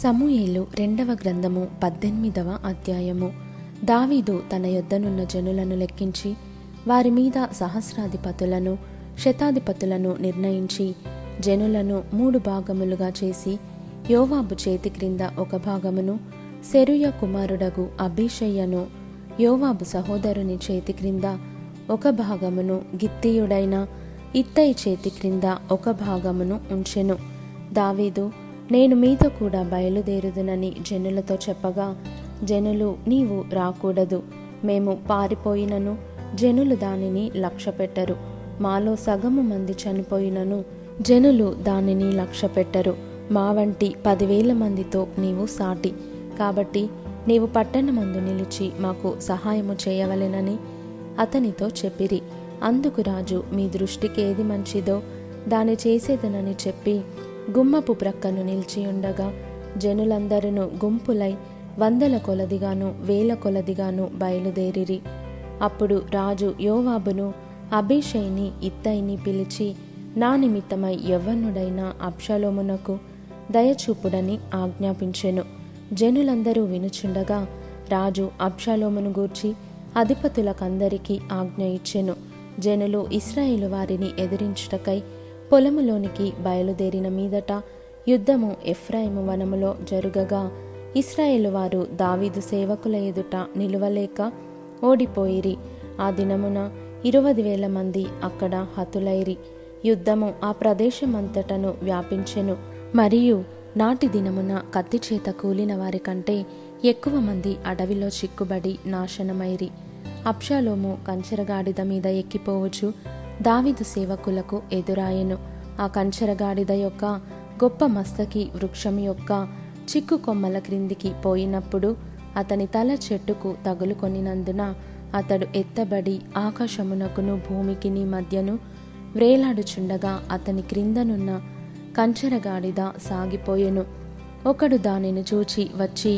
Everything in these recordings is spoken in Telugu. సమూయేలు 2వ గ్రంథము 18వ అధ్యాయము. దావీదు తన యొద్దనున్న జనులను లెక్కించి వారి మీద సహస్రాధిపతులను శతాధిపతులను నిర్ణయించి జనులను 3 భాగములుగా చేసి యోవాబు చేతి క్రింద 1 భాగమును, సెరూయా కుమారుడగు అబీషయ్యను యోవాబు సహోదరుని చేతి క్రింద 1 భాగమును, గిత్తీయుడైన ఇత్తయి చేతి క్రింద 1 భాగమును ఉంచెను. దావీదు, నేను మీతో కూడా బయలుదేరుదునని జనులతో చెప్పగా, జనులు, నీవు రాకూడదు, మేము పారిపోయినను జనులు దానిని లక్ష్యపెట్టరు, మాలో సగము మంది చనిపోయినను జనులు దానిని లక్ష్యపెట్టరు, మా వంటి 10,000 మందితో నీవు సాటి, కాబట్టి నీవు పట్టణమందు నిలిచి మాకు సహాయము చేయవలెనని అతనితో చెప్పిరి. అందుకు రాజు, మీ దృష్టికి ఏది మంచిదో దాన్ని చేసేదనని చెప్పి గుమ్మపు ప్రక్కను నిలిచియుండగా జనులందరూ గుంపులై 100ల కొలదిగాను 1000 కొలదిగాను బయలుదేరిరి. అప్పుడు రాజు యోవాబును, అబీషైని, ఇత్తయిని పిలిచి, నా నిమిత్తమై యవ్వనుడైన అబ్షాలోమునకు దయచూపుడని ఆజ్ఞాపించెను. జనులందరూ వినుచుండగా రాజు అబ్షాలోమును గూర్చి అధిపతులకందరికీ ఆజ్ఞ ఇచ్చెను. జనులు ఇశ్రాయేలు వారిని ఎదిరించుటకై పొలములోనికి బయలుదేరిన మీదట యుద్ధము ఎఫ్రాయిము వనములో జరుగగా, ఇశ్రాయేలు వారు దావీదు సేవకుల ఎదుట నిలువలేక ఓడిపోయిరి. ఆ దినమున 20,000 మంది అక్కడ హతులైరి. యుద్ధము ఆ ప్రదేశమంతటను వ్యాపించెను. మరియు నాటి దినమున కత్తి చేత కూలిన వారి కంటే ఎక్కువ మంది అడవిలో చిక్కుబడి నాశనమైరి. అబ్షాలోము కంచెరగాడిద మీద ఎక్కిపోవచ్చు దావీదు సేవకులకు ఎదురాయెను. ఆ కంచెరగాడిద యొక్క గొప్ప మస్తకి వృక్షం యొక్క చిక్కు కొమ్మల క్రిందికి పోయినప్పుడు అతని తల చెట్టుకు తగులుకొనినందున అతడు ఎత్తబడి ఆకాశమునకును భూమికిని మధ్యను వ్రేలాడుచుండగా అతని క్రిందనున్న కంచెరగాడిద సాగిపోయెను. ఒకడు దానిని చూచి వచ్చి,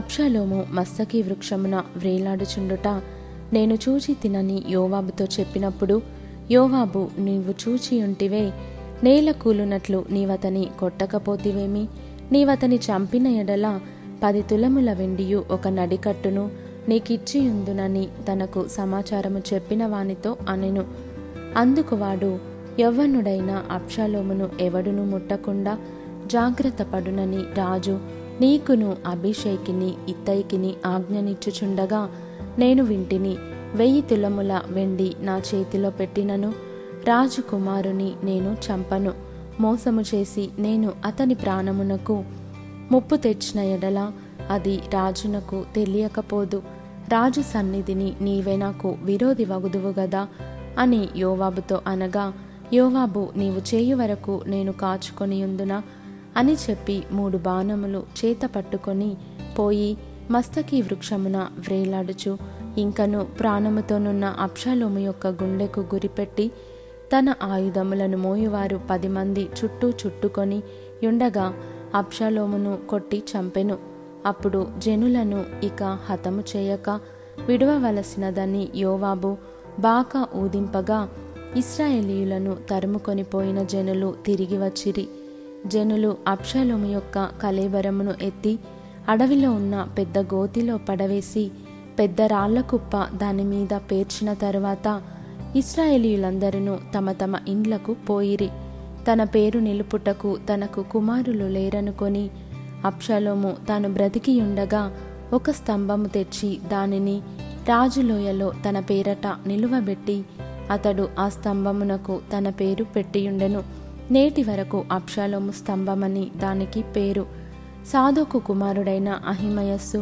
అబ్షాలోము మస్తకి వృక్షమున వ్రేలాడుచుండుట నేను చూచి తినని యోవాబుతో చెప్పినప్పుడు, యోవాబు, నీవు చూచియుంటివే, నేల కూలునట్లు నీవతని కొట్టకపోతివేమి? నీవతని చంపిన ఎడల 10 తులముల వెండియు 1 నడికట్టును నీకిచ్చియుందునని తనకు సమాచారము చెప్పిన వానితో అనెను. అందుకు వాడు, యవ్వనుడైన అబ్షాలోమును ఎవడును ముట్టకుండా జాగ్రత్త పడునని రాజు నీకును అబీషైకిని ఇత్తయికిని ఆజ్ఞనిచ్చుచుండగా నేను వింటిని. 1000 తులముల వెండి నా చేతిలో పెట్టినను రాజకుమారుని నేను చంపను. మోసము చేసి నేను అతని ప్రాణమునకు ముప్పు తెచ్చిన ఎడల అది రాజునకు తెలియకపోదు. రాజు సన్నిధిని నీవే నాకు విరోధి వగుదువు గదా అని యోవాబుతో అనగా, యోవాబు, నీవు చేయు వరకు నేను కాచుకొనియుందునా అని చెప్పి 3 బాణములు చేత పట్టుకొని పోయి మస్తకి వృక్షమున వ్రేలాడుచు ఇంకను ప్రాణముతోనున్న అబ్షాలోము యొక్క గుండెకు గురిపెట్టి తన ఆయుధములను మోయువారు 10 మంది చుట్టూ చుట్టుకొని యుండగా అబ్షాలోమును కొట్టి చంపెను. అప్పుడు జనులను ఇక హతము చేయక విడవవలసినదని యోవాబు బాకా ఊదింపగా ఇశ్రాయేలీయులను తరుముకొని పోయిన జనులు తిరిగి వచ్చిరి. జనులు అబ్షాలోము యొక్క కలేబరమును ఎత్తి అడవిలో ఉన్న పెద్ద గోతిలో పడవేసి పెద్ద రాళ్లకుప్ప దానిమీద పేర్చిన తరువాత ఇశ్రాయేలీయులందరూ తమ తమ ఇండ్లకు పోయిరి. తన పేరు నిలుపుటకు తనకు కుమారులు లేరనుకొని అబ్షాలోము తాను బ్రతికియుండగా 1 స్తంభము తెచ్చి దానిని రాజులోయలో తన పేరట నిలువబెట్టి అతడు ఆ స్తంభమునకు తన పేరు పెట్టియుండెను. నేటి వరకు అబ్షాలోము స్తంభమని దానికి పేరు. సాదోకు కుమారుడైన అహిమయస్సు,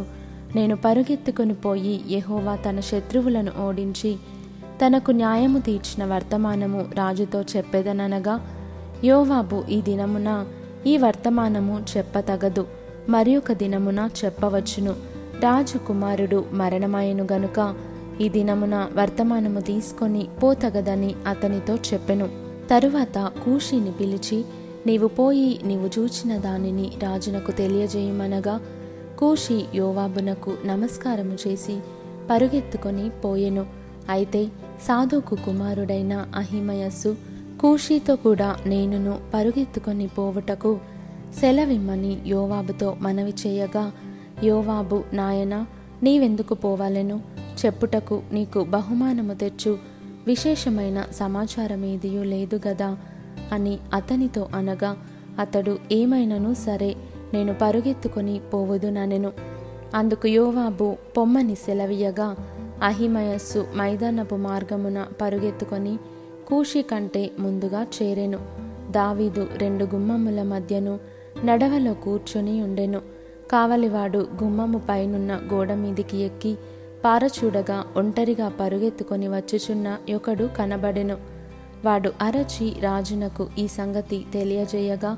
నేను పరుగెత్తుకుని పోయి యెహోవా తన శత్రువులను ఓడించి తనకు న్యాయము తీర్చిన వర్తమానము రాజుతో చెప్పేదనగా, యోవాబు ఈ దినమున ఈ వర్తమానము చెప్పతగదు, మరి ఒక దినమున చెప్పవచ్చును. రాజకుమారుడు మరణమాయను గనుక ఈ దినమున వర్తమానము తీసుకొని పోతగదని అతనితో చెప్పెను. తరువాత కూషిని పిలిచి, నీవు పోయి నీవు చూచిన దానిని రాజునకు తెలియజేయమనగా, కూషి యోవాబునకు నమస్కారము చేసి పరుగెత్తుకొని పోయెను. అయితే సాదోకు కుమారుడైన అహిమయస్సు కూషితో కూడా నేనును పరుగెత్తుకొని పోవుటకు సెలవిమ్మని యోవాబుతో మనవి చేయగా, యోవాబు, నాయనా, నీవెందుకు పోవాలెను? చెప్పుటకు నీకు బహుమానము తెచ్చు విశేషమైన సమాచారమేదియూ లేదు గదా అని అతనితో అనగా, అతడు, ఏమైనను సరే నేను పరుగెత్తుకొని పోవుదునెను. అందుకు యోవాబు పొమ్మని సెలవీయగా, అహిమయస్సు మైదానపు మార్గమున పరుగెత్తుకొని కూషి కంటే ముందుగా చేరెను. దావీదు రెండు గుమ్మముల మధ్యను నడవలో కూర్చొని ఉండెను. కావలివాడు గుమ్మము పైనున్న గోడ మీదికి ఎక్కి పారచూడగా ఒంటరిగా పరుగెత్తుకొని వచ్చుచున్న ఒకడు కనబడెను. వాడు అరచి రాజునకు ఈ సంగతి తెలియజేయగా,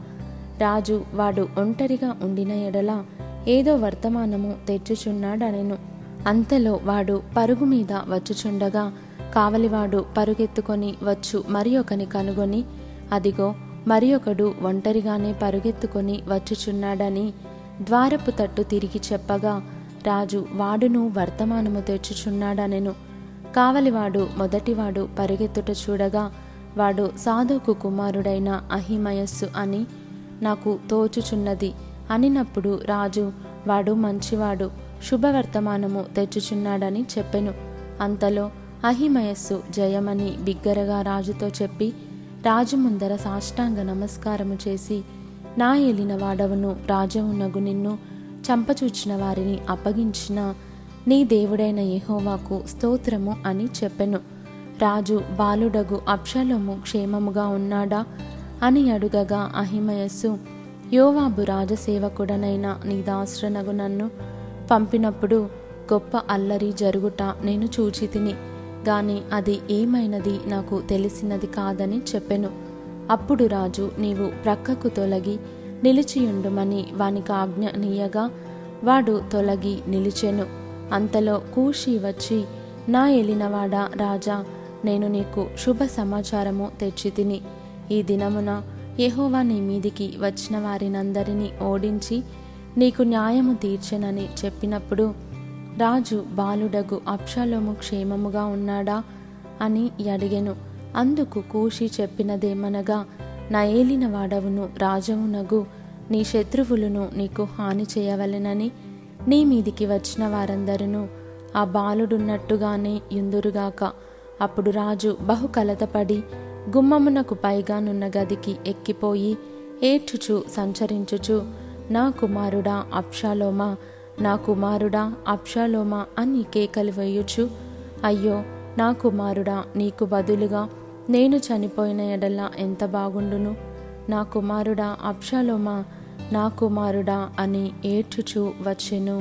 రాజు వాడు ఒంటరిగా ఉండిన ఎడల ఏదో వర్తమానము తెచ్చుచున్నాడనెను. అంతలో వాడు పరుగు మీద వచ్చుచుండగా కావలివాడు పరుగెత్తుకొని వచ్చు మరి ఒకని కనుగొని, అదిగో మరి ఒకడు ఒంటరిగానే పరుగెత్తుకొని వచ్చుచున్నాడని ద్వారపు తట్టు తిరిగి చెప్పగా, రాజు వాడును వర్తమానము తెచ్చుచున్నాడనెను. కావలివాడు మొదటివాడు పరుగెత్తుట చూడగా, వాడు సాధోకు కుమారుడైన అహిమయస్సు అని నాకు తోచుచున్నది అనినప్పుడు రాజు, వాడు మంచివాడు, శుభవర్తమానము తెచ్చుచున్నాడని చెప్పెను. అంతలో అహిమయస్సు జయమని బిగ్గరగా రాజుతో చెప్పి రాజు ముందర సాష్టాంగ నమస్కారము చేసి, నా ఏలిన వాడవును రాజవునగు నిన్ను చంపచూచిన వారిని అప్పగించిన నీ దేవుడైన యెహోవాకు స్తోత్రము అని చెప్పెను. రాజు బాలుడగు అబ్షాలోము క్షేమముగా ఉన్నాడా అని అడుగగా, అహిమయస్సు, యోవాబు రాజసేవకుడనైన నీ దాసుడనగు నన్ను పంపినప్పుడు గొప్ప అల్లరి జరుగుట నేను చూచి తిని, గాని అది ఏమైనది నాకు తెలిసినది కాదని చెప్పెను. అప్పుడు రాజు, నీవు ప్రక్కకు తొలగి నిలిచియుండుమని వానికి ఆజ్ఞనీయగా వాడు తొలగి నిలిచెను. అంతలో కూషి వచ్చి, నా ఏలినవాడా రాజా, నేను నీకు శుభ సమాచారము తెచ్చి తిని, ఈ దినమున యెహోవా నీ మీదికి వచ్చిన వారినందరినీ ఓడించి నీకు న్యాయము తీర్చెనని చెప్పినప్పుడు రాజు బాలుడగు అబ్షాలోము క్షేమముగా ఉన్నాడా అని అడిగెను. అందుకు కూషి చెప్పినదేమనగా, నా ఏలిన వాడవును రాజవునగు నీ శత్రువులను నీకు హాని చేయవలెనని నీ మీదికి వచ్చిన వారందరూ ఆ బాలుడున్నట్టుగానే యుందురుగాక. అప్పుడు రాజు బహు కలతపడి గుమ్మమునకు పైగానున్న గదికి ఎక్కిపోయి ఏడ్చుచు సంచరించుచు, నా కుమారుడా అబ్షాలోమా, నా కుమారుడా అబ్షాలోమా అని కేకలు వేయుచు, అయ్యో నా కుమారుడా, నీకు బదులుగా నేను చనిపోయిన ఎడలా ఎంత బాగుండును, నా కుమారుడా అబ్షాలోమా, నా కుమారుడా అని ఏడ్చుచూ వచ్చెను.